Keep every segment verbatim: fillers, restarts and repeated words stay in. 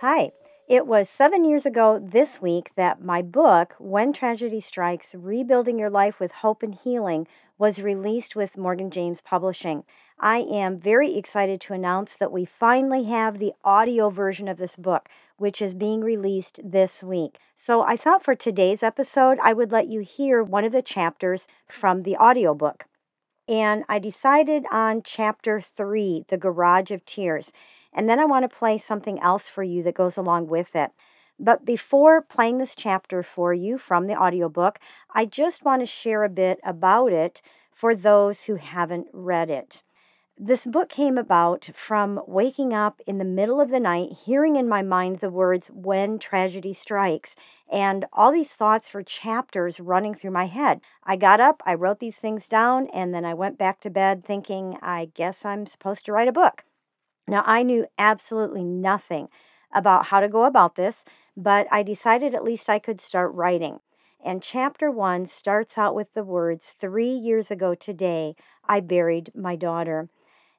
Hi. It was seven years ago this week that my book, When Tragedy Strikes: Rebuilding Your Life with Hope and Healing, was released with Morgan James Publishing. I am very excited to announce that we finally have the audio version of this book, which is being released this week. So I thought for today's episode, I would let you hear one of the chapters from the audiobook. And I decided on chapter three, The Garage of Tears. And then I want to play something else for you that goes along with it. But before playing this chapter for you from the audiobook, I just want to share a bit about it for those who haven't read it. This book came about from waking up in the middle of the night, hearing in my mind the words, "When Tragedy Strikes," and all these thoughts for chapters running through my head. I got up, I wrote these things down, and then I went back to bed thinking, I guess I'm supposed to write a book. Now, I knew absolutely nothing about how to go about this, but I decided at least I could start writing. And chapter one starts out with the words, "Three years ago today, I buried my daughter."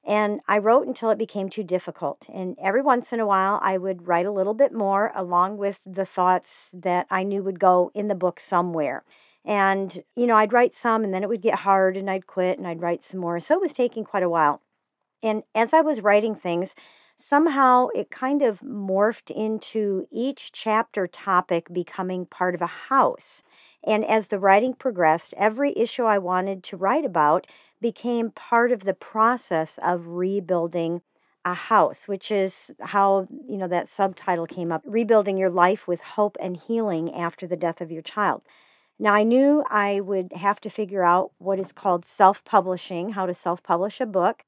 And I wrote until it became too difficult. And every once in a while, I would write a little bit more along with the thoughts that I knew would go in the book somewhere. And, you know, I'd write some and then it would get hard and I'd quit and I'd write some more. So it was taking quite a while. And as I was writing things, somehow it kind of morphed into each chapter topic becoming part of a house. And as the writing progressed, every issue I wanted to write about became part of the process of rebuilding a house, which is how, you know, that subtitle came up, Rebuilding Your Life with Hope and Healing After the Death of Your Child. Now, I knew I would have to figure out what is called self-publishing, how to self-publish a book.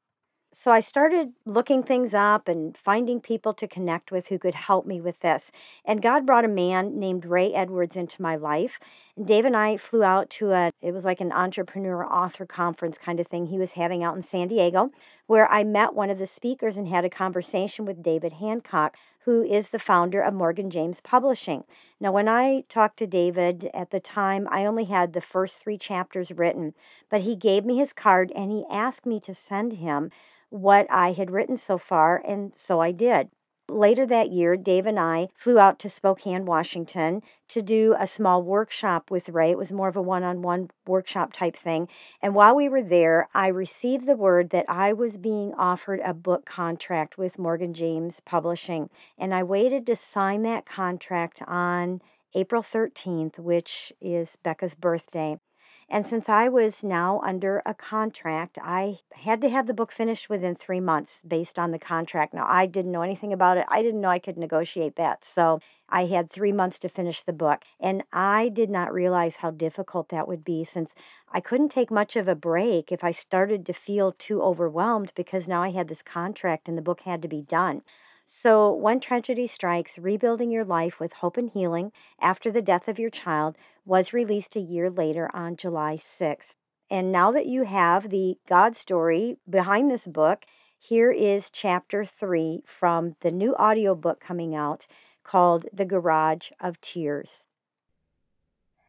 So I started looking things up and finding people to connect with who could help me with this. And God brought a man named Ray Edwards into my life. And Dave and I flew out to a, it was like an entrepreneur author conference kind of thing he was having out in San Diego, where I met one of the speakers and had a conversation with David Hancock, who is the founder of Morgan James Publishing. Now, when I talked to David at the time, I only had the first three chapters written, but he gave me his card and he asked me to send him what I had written so far, and so I did. Later that year, Dave and I flew out to Spokane, Washington to do a small workshop with Ray. It was more of a one-on-one workshop type thing. And while we were there, I received the word that I was being offered a book contract with Morgan James Publishing. And I waited to sign that contract on April thirteenth, which is Becca's birthday. And since I was now under a contract, I had to have the book finished within three months based on the contract. Now, I didn't know anything about it. I didn't know I could negotiate that. So I had three months to finish the book. And I did not realize how difficult that would be, since I couldn't take much of a break if I started to feel too overwhelmed, because now I had this contract and the book had to be done. So When Tragedy Strikes, Rebuilding Your Life with Hope and Healing After the Death of Your Child was released a year later on July sixth. And now that you have the God story behind this book, here is chapter three from the new audiobook coming out called The Garage of Tears.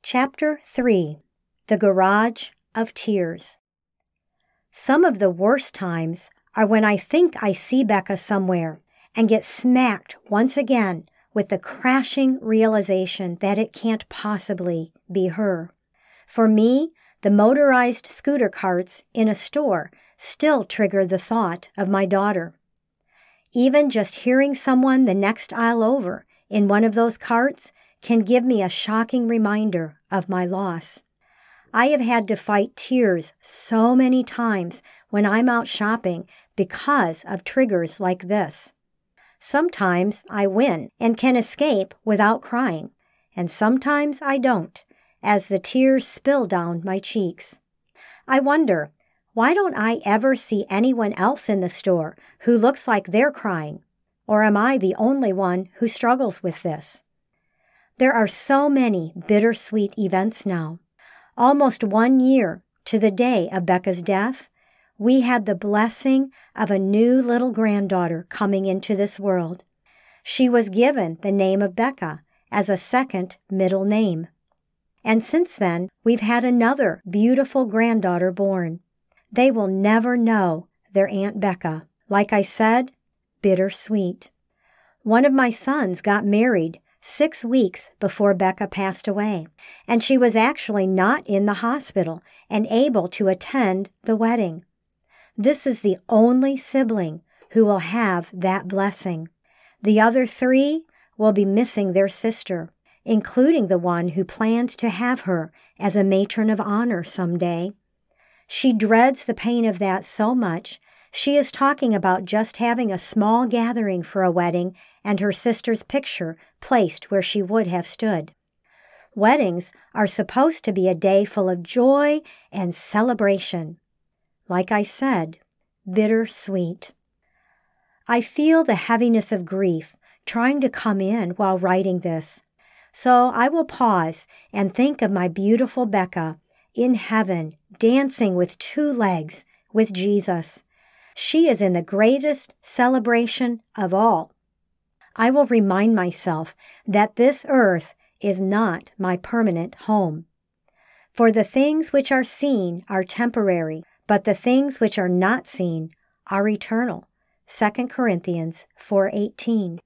Chapter three, The Garage of Tears. Some of the worst times are when I think I see Becca somewhere and get smacked once again with the crashing realization that it can't possibly be her. For me, the motorized scooter carts in a store still trigger the thought of my daughter. Even just hearing someone the next aisle over in one of those carts can give me a shocking reminder of my loss. I have had to fight tears so many times when I'm out shopping because of triggers like this. Sometimes I win and can escape without crying, and sometimes I don't, as the tears spill down my cheeks. I wonder, why don't I ever see anyone else in the store who looks like they're crying, or am I the only one who struggles with this? There are so many bittersweet events now. almost one year to the day of Becca's death, we had the blessing of a new little granddaughter coming into this world. She was given the name of Becca as a second middle name. And since then, we've had another beautiful granddaughter born. They will never know their Aunt Becca. Like I said, bittersweet. One of my sons got married six weeks before Becca passed away, and she was actually not in the hospital and able to attend the wedding. This is the only sibling who will have that blessing. The other three will be missing their sister, including the one who planned to have her as a matron of honor someday. She dreads the pain of that so much, she is talking about just having a small gathering for a wedding and her sister's picture placed where she would have stood. Weddings are supposed to be a day full of joy and celebration. Like I said, bittersweet. I feel the heaviness of grief trying to come in while writing this. So I will pause and think of my beautiful Becca in heaven, dancing with two legs with Jesus. She is in the greatest celebration of all. I will remind myself that this earth is not my permanent home. For the things which are seen are temporary, but the things which are not seen are eternal. Second Corinthians four eighteen.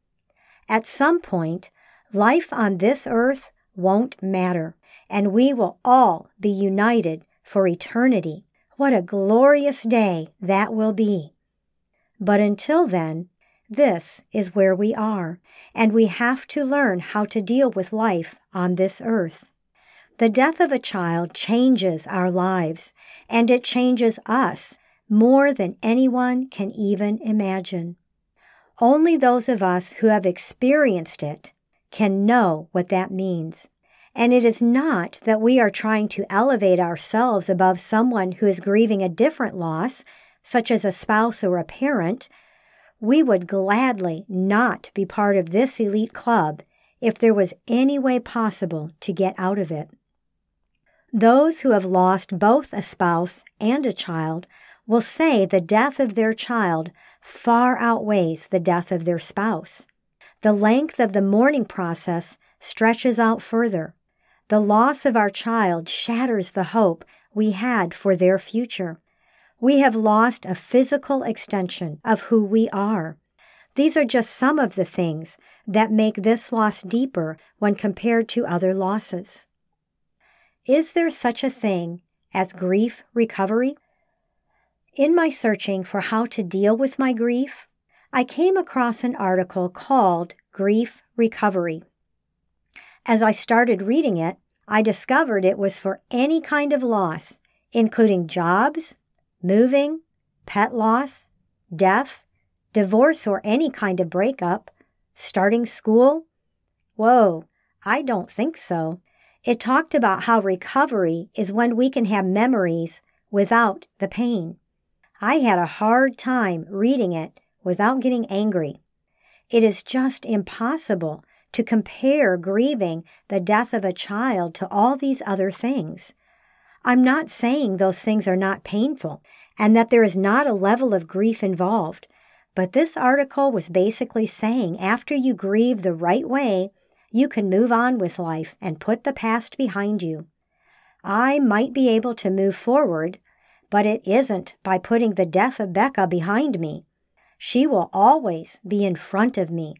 At some point, life on this earth won't matter, and we will all be united for eternity. What a glorious day that will be. But until then, this is where we are, and we have to learn how to deal with life on this earth. The death of a child changes our lives, and it changes us more than anyone can even imagine. Only those of us who have experienced it can know what that means. And it is not that we are trying to elevate ourselves above someone who is grieving a different loss, such as a spouse or a parent. We would gladly not be part of this elite club if there was any way possible to get out of it. Those who have lost both a spouse and a child will say the death of their child far outweighs the death of their spouse. The length of the mourning process stretches out further. The loss of our child shatters the hope we had for their future. We have lost a physical extension of who we are. These are just some of the things that make this loss deeper when compared to other losses. Is there such a thing as grief recovery? In my searching for how to deal with my grief, I came across an article called Grief Recovery. As I started reading it, I discovered it was for any kind of loss, including jobs, moving, pet loss, death, divorce or any kind of breakup, starting school. Whoa, I don't think so. It talked about how recovery is when we can have memories without the pain. I had a hard time reading it without getting angry. It is just impossible to compare grieving the death of a child to all these other things. I'm not saying those things are not painful and that there is not a level of grief involved, but this article was basically saying after you grieve the right way, you can move on with life and put the past behind you. I might be able to move forward, but it isn't by putting the death of Becca behind me. She will always be in front of me.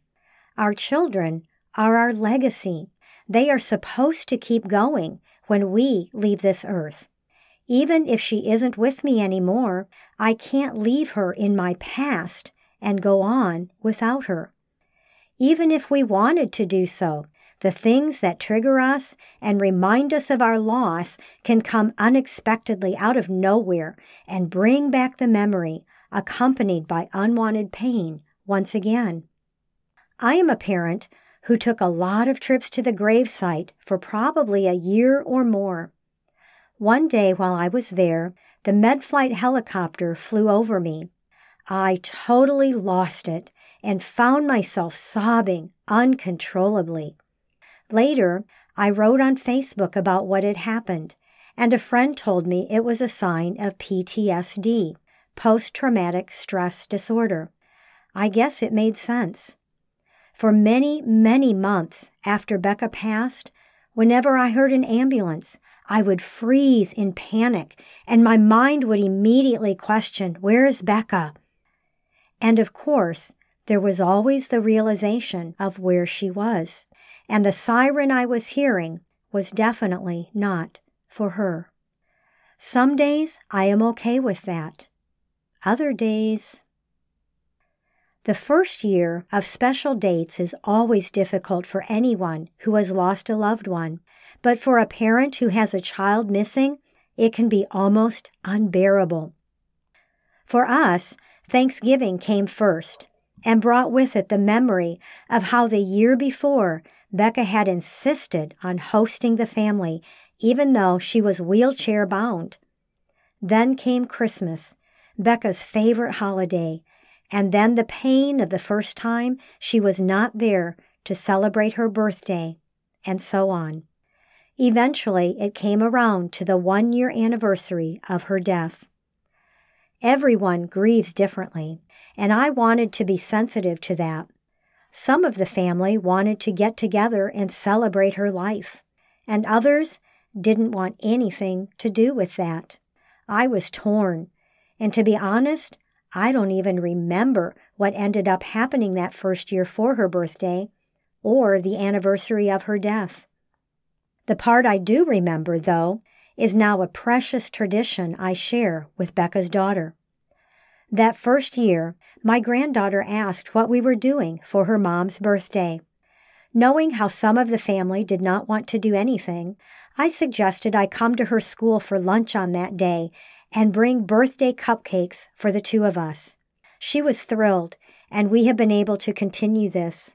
Our children are our legacy. They are supposed to keep going when we leave this earth. Even if she isn't with me anymore, I can't leave her in my past and go on without her. Even if we wanted to do so, the things that trigger us and remind us of our loss can come unexpectedly out of nowhere and bring back the memory, accompanied by unwanted pain once again. I am a parent who took a lot of trips to the gravesite for probably a year or more. One day while I was there, the MedFlight helicopter flew over me. I totally lost it and found myself sobbing uncontrollably. Later, I wrote on Facebook about what had happened, and a friend told me it was a sign of P T S D, post-traumatic stress disorder. I guess it made sense. For many, many months after Becca passed, whenever I heard an ambulance, I would freeze in panic, and my mind would immediately question, where is Becca? And of course, there was always the realization of where she was, and the siren I was hearing was definitely not for her. Some days I am okay with that. Other days... The first year of special dates is always difficult for anyone who has lost a loved one, but for a parent who has a child missing, it can be almost unbearable. For us, Thanksgiving came first and brought with it the memory of how the year before Becca had insisted on hosting the family, even though she was wheelchair-bound. Then came Christmas, Becca's favorite holiday, and then the pain of the first time she was not there to celebrate her birthday, and so on. Eventually, it came around to the one-year anniversary of her death. Everyone grieves differently, and I wanted to be sensitive to that. Some of the family wanted to get together and celebrate her life, and others didn't want anything to do with that. I was torn, and to be honest, I don't even remember what ended up happening that first year for her birthday or the anniversary of her death. The part I do remember, though, is now a precious tradition I share with Becca's daughter. That first year, my granddaughter asked what we were doing for her mom's birthday. Knowing how some of the family did not want to do anything, I suggested I come to her school for lunch on that day and bring birthday cupcakes for the two of us. She was thrilled, and we have been able to continue this.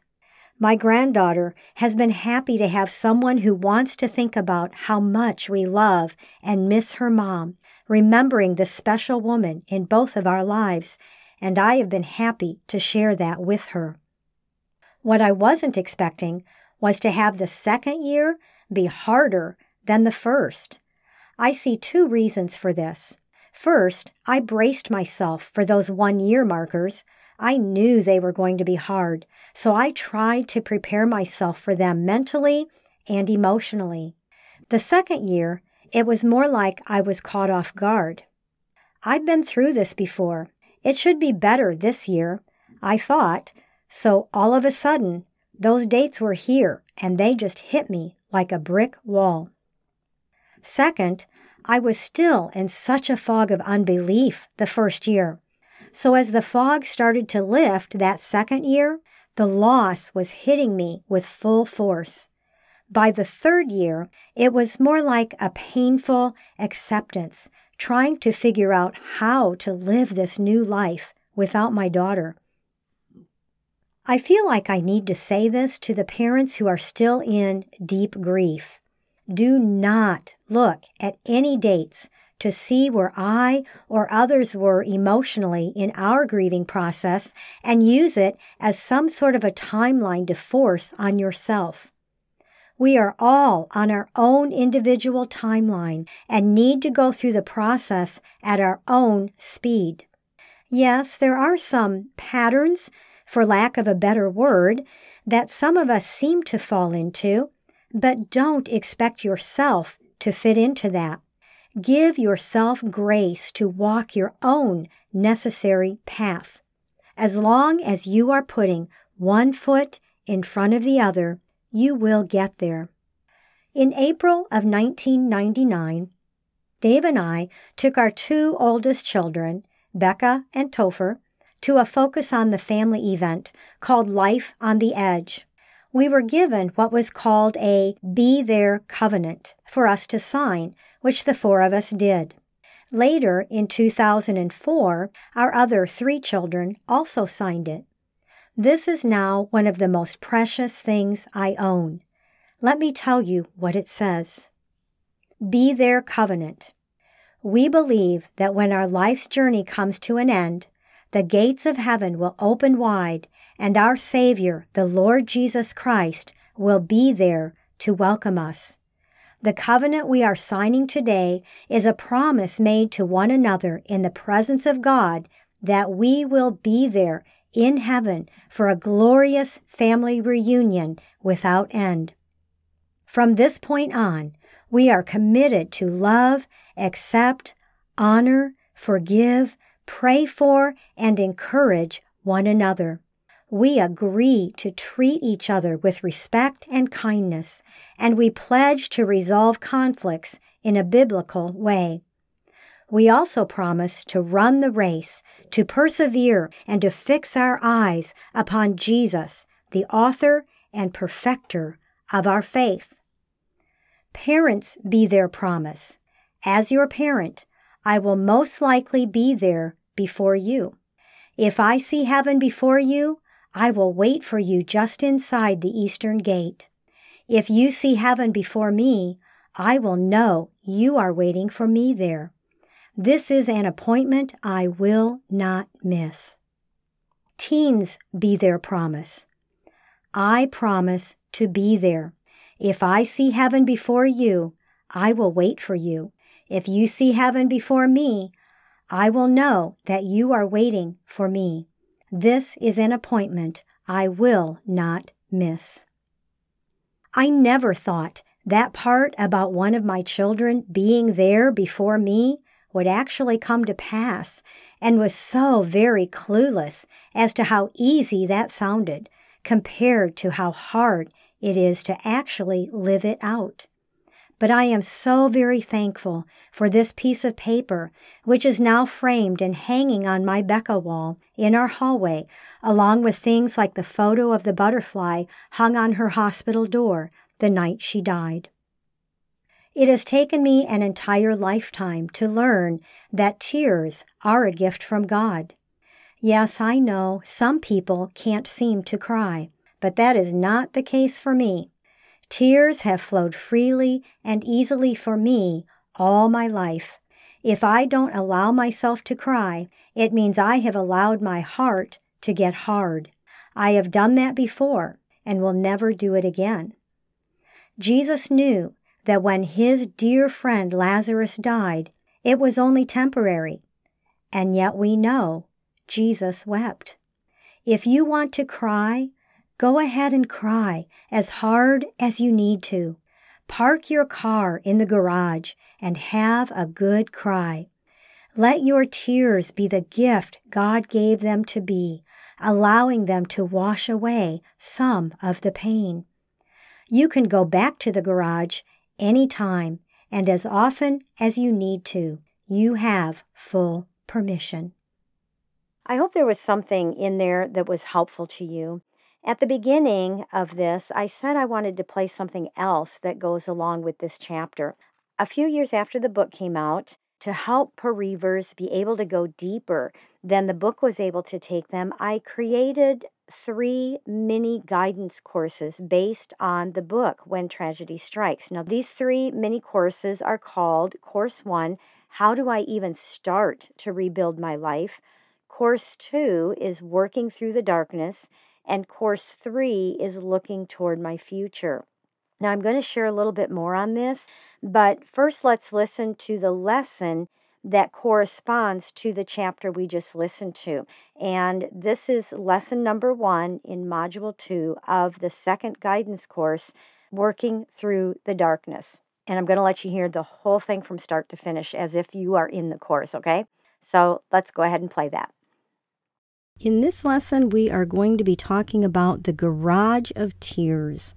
My granddaughter has been happy to have someone who wants to think about how much we love and miss her mom, remembering this special woman in both of our lives, and I have been happy to share that with her. What I wasn't expecting was to have the second year be harder than the first. I see two reasons for this. First, I braced myself for those one-year markers. I knew they were going to be hard, so I tried to prepare myself for them mentally and emotionally. The second year, it was more like I was caught off guard. I've been through this before. It should be better this year, I thought, so all of a sudden, those dates were here, and they just hit me like a brick wall. Second, I was still in such a fog of unbelief the first year. So as the fog started to lift that second year, the loss was hitting me with full force. By the third year, it was more like a painful acceptance, trying to figure out how to live this new life without my daughter. I feel like I need to say this to the parents who are still in deep grief. Do not look at any dates to see where I or others were emotionally in our grieving process and use it as some sort of a timeline to force on yourself. We are all on our own individual timeline and need to go through the process at our own speed. Yes, there are some patterns, for lack of a better word, that some of us seem to fall into, but don't expect yourself to fit into that. Give yourself grace to walk your own necessary path. As long as you are putting one foot in front of the other, you will get there. In April of nineteen ninety-nine, Dave and I took our two oldest children, Becca and Topher, to a Focus on the Family event called Life on the Edge. We were given what was called a Be There Covenant for us to sign, which the four of us did. Later, in two thousand four, our other three children also signed it. This is now one of the most precious things I own. Let me tell you what it says. Be There Covenant. We believe that when our life's journey comes to an end, the gates of heaven will open wide, and our Savior, the Lord Jesus Christ, will be there to welcome us. The covenant we are signing today is a promise made to one another in the presence of God that we will be there in heaven for a glorious family reunion without end. From this point on, we are committed to love, accept, honor, forgive, pray for, and encourage one another. We agree to treat each other with respect and kindness, and we pledge to resolve conflicts in a biblical way. We also promise to run the race, to persevere, and to fix our eyes upon Jesus, the author and perfecter of our faith. Parents be their promise. As your parent, I will most likely be there before you. If I see heaven before you, I will wait for you just inside the eastern gate. If you see heaven before me, I will know you are waiting for me there. This is an appointment I will not miss. Teens be their promise. I promise to be there. If I see heaven before you, I will wait for you. If you see heaven before me, I will know that you are waiting for me. This is an appointment I will not miss. I never thought that part about one of my children being there before me would actually come to pass, and was so very clueless as to how easy that sounded compared to how hard it is to actually live it out. But I am so very thankful for this piece of paper, which is now framed and hanging on my Becca wall in our hallway, along with things like the photo of the butterfly hung on her hospital door the night she died. It has taken me an entire lifetime to learn that tears are a gift from God. Yes, I know some people can't seem to cry, but that is not the case for me. Tears have flowed freely and easily for me all my life. If I don't allow myself to cry, it means I have allowed my heart to get hard. I have done that before and will never do it again. Jesus knew that when his dear friend Lazarus died, it was only temporary. And yet we know Jesus wept. If you want to cry, go ahead and cry as hard as you need to. Park your car in the garage and have a good cry. Let your tears be the gift God gave them to be, allowing them to wash away some of the pain. You can go back to the garage any time and as often as you need to. You have full permission. I hope there was something in there that was helpful to you. At the beginning of this, I said I wanted to play something else that goes along with this chapter. A few years after the book came out, to help bereavers be able to go deeper than the book was able to take them, I created three mini guidance courses based on the book, When Tragedy Strikes. Now, these three mini courses are called Course one, How Do I Even Start to Rebuild My Life? Course two is Working Through the Darkness. And course three is Looking Toward My Future. Now, I'm going to share a little bit more on this, but first let's listen to the lesson that corresponds to the chapter we just listened to. And this is lesson number one in module two of the second guidance course, Working Through the Darkness. And I'm going to let you hear the whole thing from start to finish as if you are in the course, okay? So let's go ahead and play that. In this lesson, we are going to be talking about the garage of tears.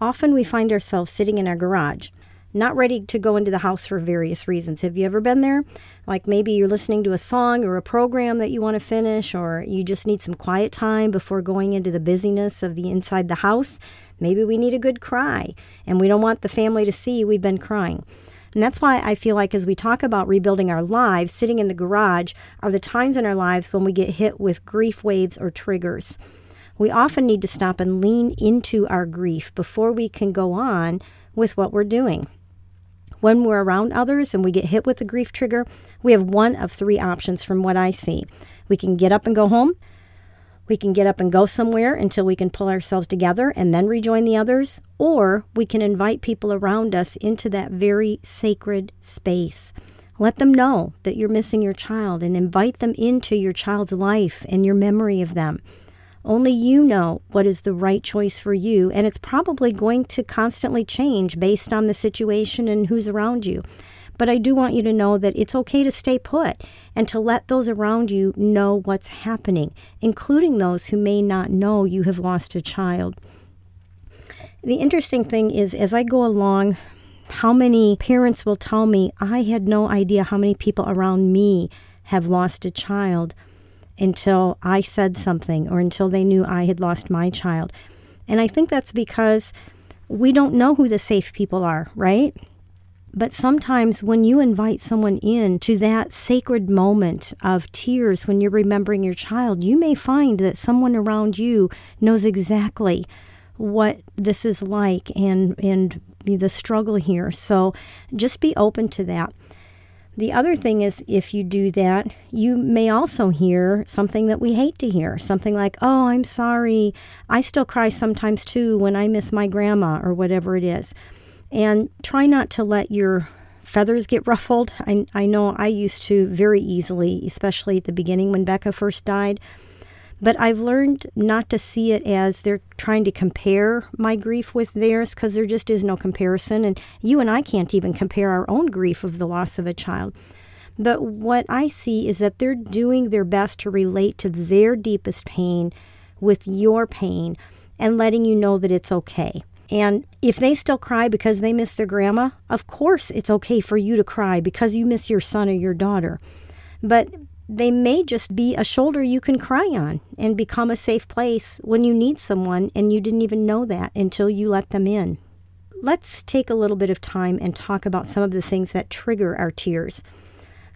Often we find ourselves sitting in our garage, not ready to go into the house for various reasons. Have you ever been there? Like maybe you're listening to a song or a program that you want to finish, or you just need some quiet time before going into the busyness of the inside the house. Maybe we need a good cry, and we don't want the family to see we've been crying. And that's why I feel like as we talk about rebuilding our lives, sitting in the garage are the times in our lives when we get hit with grief waves or triggers. We often need to stop and lean into our grief before we can go on with what we're doing. When we're around others and we get hit with a grief trigger, we have one of three options from what I see. We can get up and go home, We can get up and go somewhere until we can pull ourselves together and then rejoin the others, or we can invite people around us into that very sacred space. Let them know that you're missing your child and invite them into your child's life and your memory of them. Only you know what is the right choice for you, and it's probably going to constantly change based on the situation and who's around you. But I do want you to know that it's okay to stay put and to let those around you know what's happening, including those who may not know you have lost a child. The interesting thing is, as I go along, how many parents will tell me, I had no idea how many people around me have lost a child until I said something or until they knew I had lost my child. And I think that's because we don't know who the safe people are, right? But sometimes when you invite someone in to that sacred moment of tears when you're remembering your child, you may find that someone around you knows exactly what this is like and, and the struggle here. So just be open to that. The other thing is, if you do that, you may also hear something that we hate to hear. Something like, oh, I'm sorry. I still cry sometimes too when I miss my grandma or whatever it is. And try not to let your feathers get ruffled. I, I know I used to very easily, especially at the beginning when Becca first died. But I've learned not to see it as they're trying to compare my grief with theirs, because there just is no comparison. And you and I can't even compare our own grief of the loss of a child. But what I see is that they're doing their best to relate to their deepest pain with your pain and letting you know that it's okay. And if they still cry because they miss their grandma, of course it's okay for you to cry because you miss your son or your daughter. But they may just be a shoulder you can cry on and become a safe place when you need someone and you didn't even know that until you let them in. Let's take a little bit of time and talk about some of the things that trigger our tears.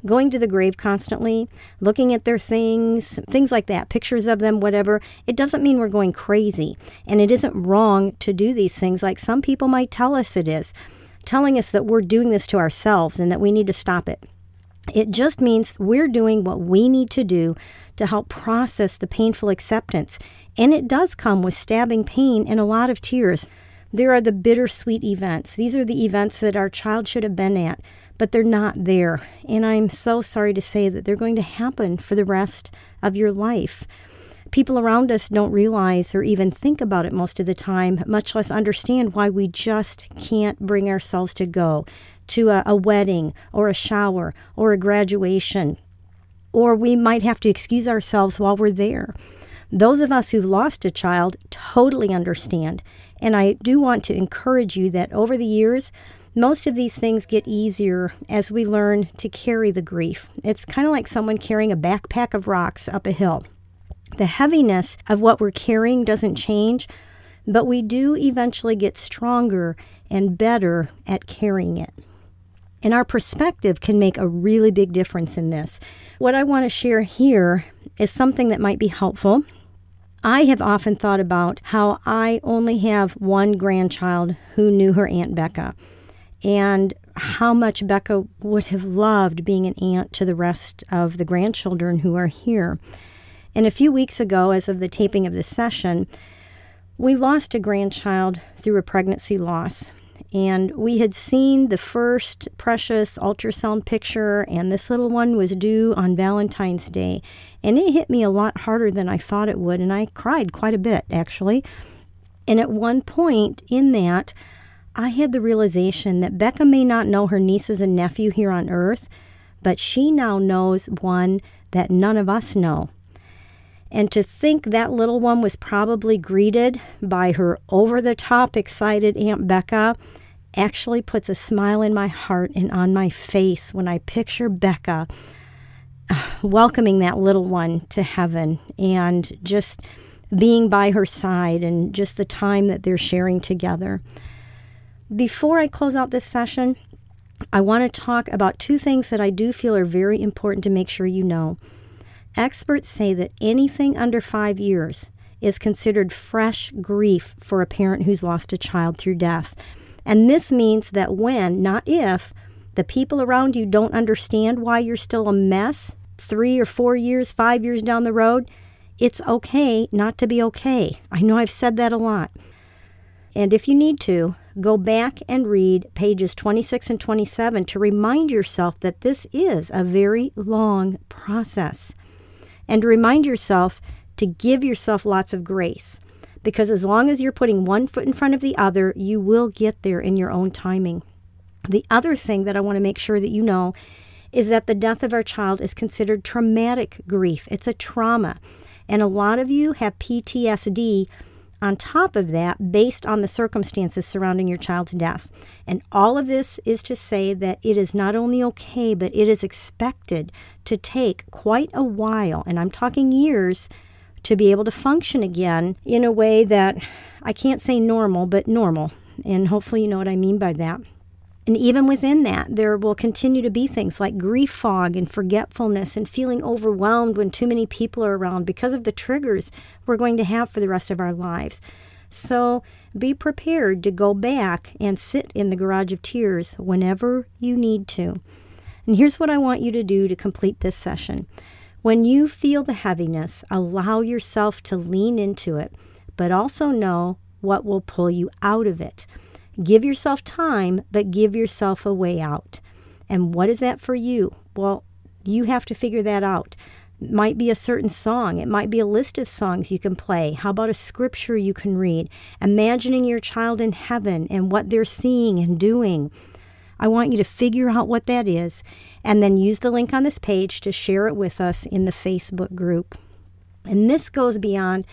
Going to the grave constantly, looking at their things, things like that, pictures of them, whatever. It doesn't mean we're going crazy. And it isn't wrong to do these things like some people might tell us it is, telling us that we're doing this to ourselves and that we need to stop it. It just means we're doing what we need to do to help process the painful acceptance. And it does come with stabbing pain and a lot of tears. There are the bittersweet events. These are the events that our child should have been at, but they're not there. And I'm so sorry to say that they're going to happen for the rest of your life. People around us don't realize or even think about it most of the time, much less understand why we just can't bring ourselves to go to a, a wedding or a shower or a graduation, or we might have to excuse ourselves while we're there. Those of us who've lost a child totally understand. And I do want to encourage you that over the years, most of these things get easier as we learn to carry the grief. It's kind of like someone carrying a backpack of rocks up a hill. The heaviness of what we're carrying doesn't change, but we do eventually get stronger and better at carrying it. And our perspective can make a really big difference in this. What I want to share here is something that might be helpful. I have often thought about how I only have one grandchild who knew her Aunt Becca, and how much Becca would have loved being an aunt to the rest of the grandchildren who are here. And a few weeks ago, as of the taping of this session, we lost a grandchild through a pregnancy loss. And we had seen the first precious ultrasound picture, and this little one was due on Valentine's Day. And it hit me a lot harder than I thought it would, and I cried quite a bit, actually. And at one point in that, I had the realization that Becca may not know her nieces and nephew here on earth, but she now knows one that none of us know. And to think that little one was probably greeted by her over-the-top excited Aunt Becca actually puts a smile in my heart and on my face when I picture Becca welcoming that little one to heaven and just being by her side and just the time that they're sharing together. Before I close out this session, I want to talk about two things that I do feel are very important to make sure you know. Experts say that anything under five years is considered fresh grief for a parent who's lost a child through death. And this means that when, not if, the people around you don't understand why you're still a mess three or four years, five years down the road, It's okay not to be okay. I know I've said that a lot. And if you need to, go back and read pages twenty-six and twenty-seven to remind yourself that this is a very long process. And remind yourself to give yourself lots of grace, because as long as you're putting one foot in front of the other, you will get there in your own timing. The other thing that I want to make sure that you know is that the death of our child is considered traumatic grief. It's a trauma. And a lot of you have P T S D on top of that based on the circumstances surrounding your child's death. And all of this is to say that it is not only okay, but it is expected to take quite a while, and I'm talking years, to be able to function again in a way that I can't say normal, but normal. And hopefully you know what I mean by that. And even within that, there will continue to be things like grief fog and forgetfulness and feeling overwhelmed when too many people are around because of the triggers we're going to have for the rest of our lives. So be prepared to go back and sit in the Garage of Tears whenever you need to. And here's what I want you to do to complete this session. When you feel the heaviness, allow yourself to lean into it, but also know what will pull you out of it. Give yourself time, but give yourself a way out. And what is that for you? Well, you have to figure that out. It might be a certain song. It might be a list of songs you can play. How about a scripture you can read? Imagining your child in heaven and what they're seeing and doing. I want you to figure out what that is and then use the link on this page to share it with us in the Facebook group. And this goes beyond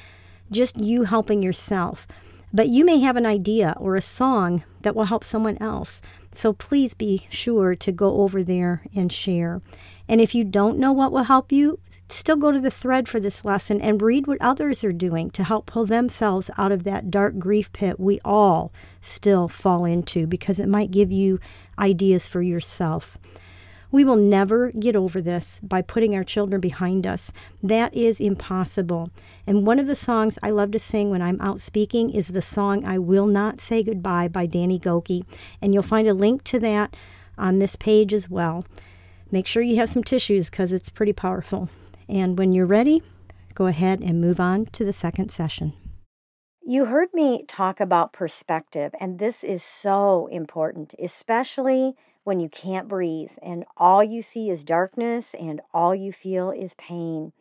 just you helping yourself. But you may have an idea or a song that will help someone else. So please be sure to go over there and share. And if you don't know what will help you, still go to the thread for this lesson and read what others are doing to help pull themselves out of that dark grief pit we all still fall into, because it might give you ideas for yourself. We will never get over this by putting our children behind us. That is impossible. And one of the songs I love to sing when I'm out speaking is the song I Will Not Say Goodbye by Danny Gokey. And you'll find a link to that on this page as well. Make sure you have some tissues because it's pretty powerful. And when you're ready, go ahead and move on to the second session. You heard me talk about perspective, and this is so important, especially when you can't breathe and all you see is darkness and all you feel is pain.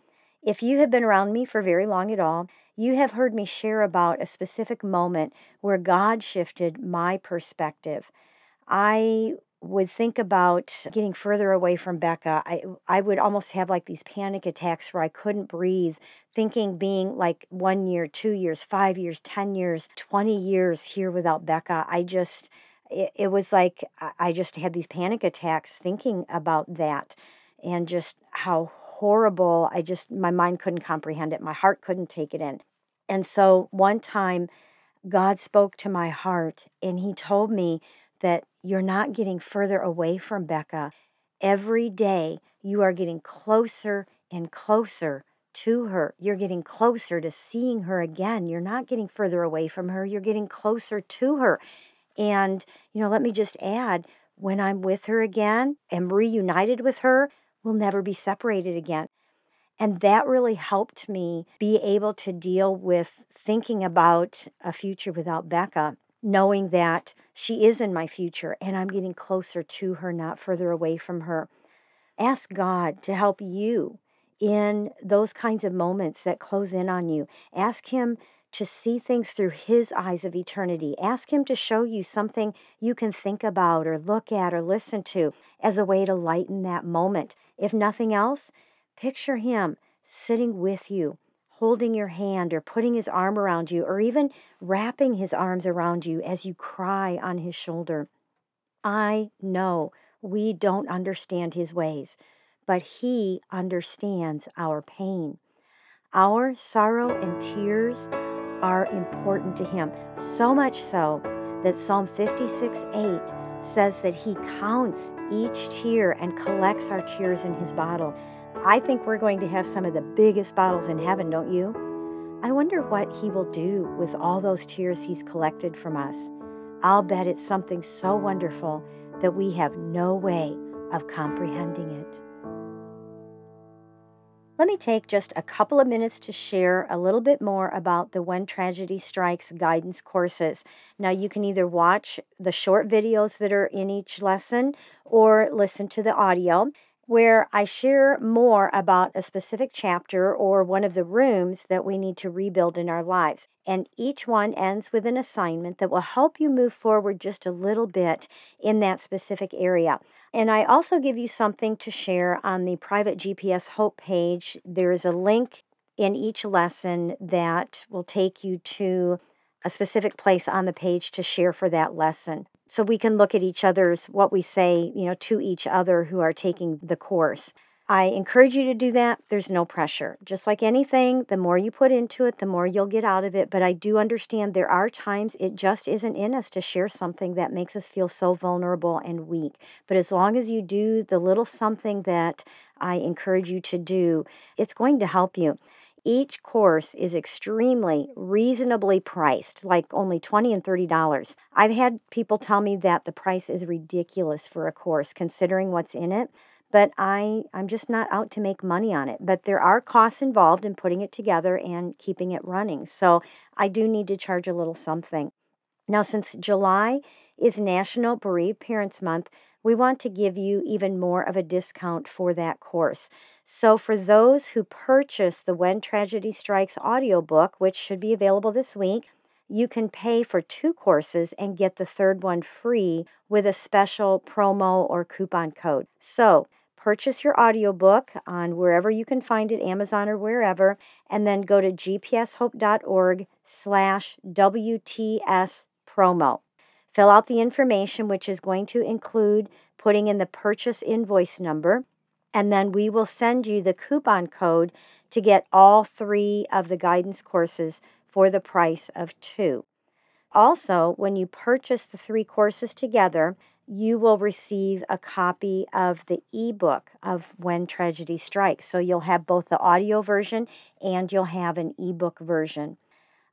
If you have been around me for very long at all, you have heard me share about a specific moment where God shifted my perspective. I would think about getting further away from Becca. I, I would almost have like these panic attacks where I couldn't breathe, thinking being like one year, two years, five years, ten years, twenty years here without Becca. I just... It was like I just had these panic attacks thinking about that and just how horrible. I just, my mind couldn't comprehend it. My heart couldn't take it in. And so one time God spoke to my heart and he told me that you're not getting further away from Becca. Every day you are getting closer and closer to her. You're getting closer to seeing her again. You're not getting further away from her. You're getting closer to her. And, you know, let me just add, when I'm with her again, am reunited with her, we'll never be separated again. And that really helped me be able to deal with thinking about a future without Becca, knowing that she is in my future and I'm getting closer to her, not further away from her. Ask God to help you in those kinds of moments that close in on you. Ask him to see things through his eyes of eternity. Ask him to show you something you can think about or look at or listen to as a way to lighten that moment. If nothing else, picture him sitting with you, holding your hand or putting his arm around you or even wrapping his arms around you as you cry on his shoulder. I know we don't understand his ways, but he understands our pain. Our sorrow and tears are important to him, so much so that Psalm fifty-six eight says that he counts each tear and collects our tears in his bottle. I think we're going to have some of the biggest bottles in heaven, don't you? I wonder what he will do with all those tears he's collected from us. I'll bet it's something so wonderful that we have no way of comprehending it. Let me take just a couple of minutes to share a little bit more about the When Tragedy Strikes Guidance Courses. Now, you can either watch the short videos that are in each lesson or listen to the audio, where I share more about a specific chapter or one of the rooms that we need to rebuild in our lives. And each one ends with an assignment that will help you move forward just a little bit in that specific area. And I also give you something to share on the private G P S Hope page. There is a link in each lesson that will take you to a specific place on the page to share for that lesson. So we can look at each other's, what we say, you know, to each other who are taking the course. I encourage you to do that. There's no pressure. Just like anything, the more you put into it, the more you'll get out of it. But I do understand there are times it just isn't in us to share something that makes us feel so vulnerable and weak. But as long as you do the little something that I encourage you to do, it's going to help you. Each course is extremely reasonably priced, like only twenty dollars and thirty dollars. I've had people tell me that the price is ridiculous for a course, considering what's in it, but I, I'm just not out to make money on it. But there are costs involved in putting it together and keeping it running, so I do need to charge a little something. Now, since July is National Bereaved Parents Month, we want to give you even more of a discount for that course. So for those who purchase the When Tragedy Strikes audiobook, which should be available this week, you can pay for two courses and get the third one free with a special promo or coupon code. So purchase your audiobook on wherever you can find it, Amazon or wherever, and then go to gpshope.org slash WTS promo. Fill out the information, which is going to include putting in the purchase invoice number, and then we will send you the coupon code to get all three of the guidance courses for the price of two. Also, when you purchase the three courses together, you will receive a copy of the ebook of When Tragedy Strikes. So you'll have both the audio version and you'll have an ebook version.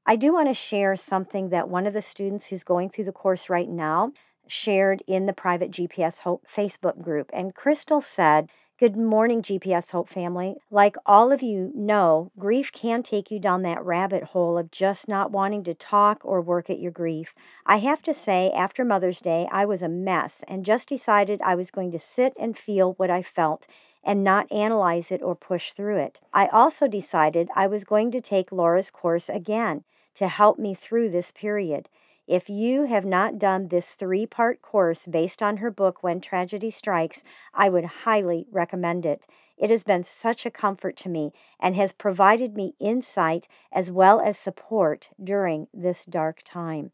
I do want to share something that one of the students who's going through the course right now shared in the private G P S Hope Facebook group. And Crystal said, "Good morning, G P S Hope family. Like all of you know, grief can take you down that rabbit hole of just not wanting to talk or work at your grief. I have to say, after Mother's Day, I was a mess and just decided I was going to sit and feel what I felt and not analyze it or push through it. I also decided I was going to take Laura's course again to help me through this period. If you have not done this three-part course based on her book, When Tragedy Strikes, I would highly recommend it. It has been such a comfort to me and has provided me insight as well as support during this dark time."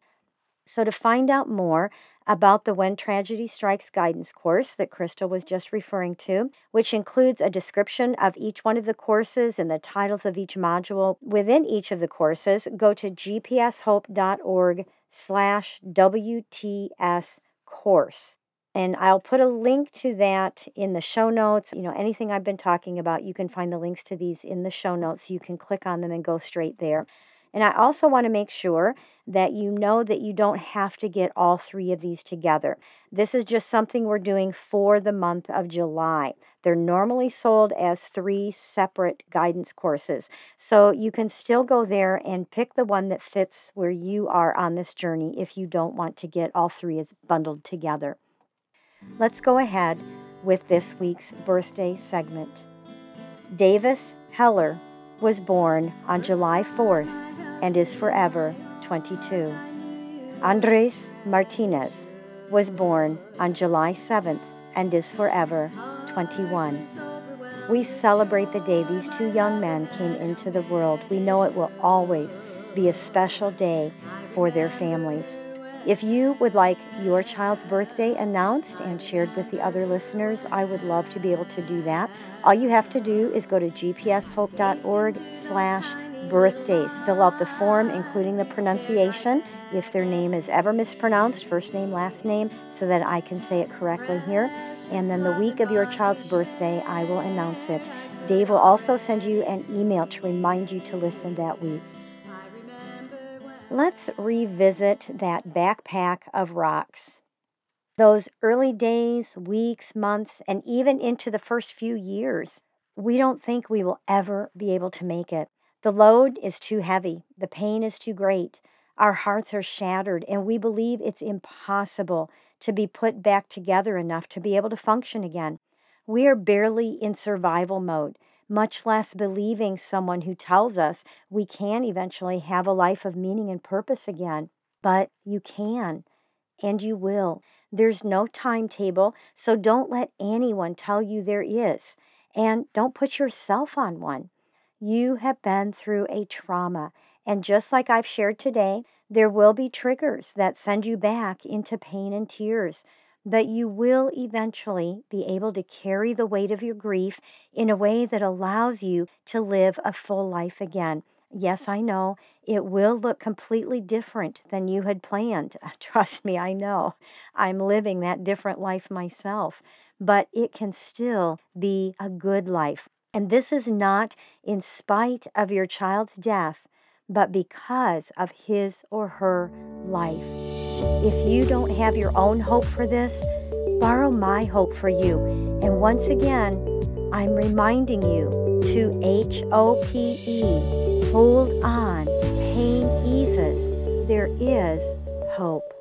So to find out more about the When Tragedy Strikes guidance course that Crystal was just referring to, which includes a description of each one of the courses and the titles of each module within each of the courses, go to gpshope.org slash WTS course. And I'll put a link to that in the show notes. You know, anything I've been talking about, you can find the links to these in the show notes. You can click on them and go straight there. And I also want to make sure that you know that you don't have to get all three of these together. This is just something we're doing for the month of July. They're normally sold as three separate guidance courses. So you can still go there and pick the one that fits where you are on this journey if you don't want to get all three as bundled together. Let's go ahead with this week's birthday segment. Davis Heller was born on July fourth. And is forever twenty-two. Andres Martinez was born on July seventh and is forever twenty-one. We celebrate the day these two young men came into the world. We know it will always be a special day for their families. If you would like your child's birthday announced and shared with the other listeners, I would love to be able to do that. All you have to do is go to gpshope.org slash birthdays. Fill out the form, including the pronunciation, if their name is ever mispronounced, first name, last name, so that I can say it correctly here. And then the week of your child's birthday, I will announce it. Dave will also send you an email to remind you to listen that week. Let's revisit that backpack of rocks. Those early days, weeks, months, and even into the first few years we don't think we will ever be able to make it. The load is too heavy. The pain is too great. Our hearts are shattered, and we believe it's impossible to be put back together enough to be able to function again. We are barely in survival mode, much less believing someone who tells us we can eventually have a life of meaning and purpose again. But you can, and you will. There's no timetable, so don't let anyone tell you there is, and don't put yourself on one. You have been through a trauma, and just like I've shared today, there will be triggers that send you back into pain and tears, but you will eventually be able to carry the weight of your grief in a way that allows you to live a full life again. Yes, I know, it will look completely different than you had planned. Trust me, I know. I'm living that different life myself, but it can still be a good life. And this is not in spite of your child's death, but because of his or her life. If you don't have your own hope for this, borrow my hope for you. And once again, I'm reminding you to H O P E, hold on, pain eases, there is hope.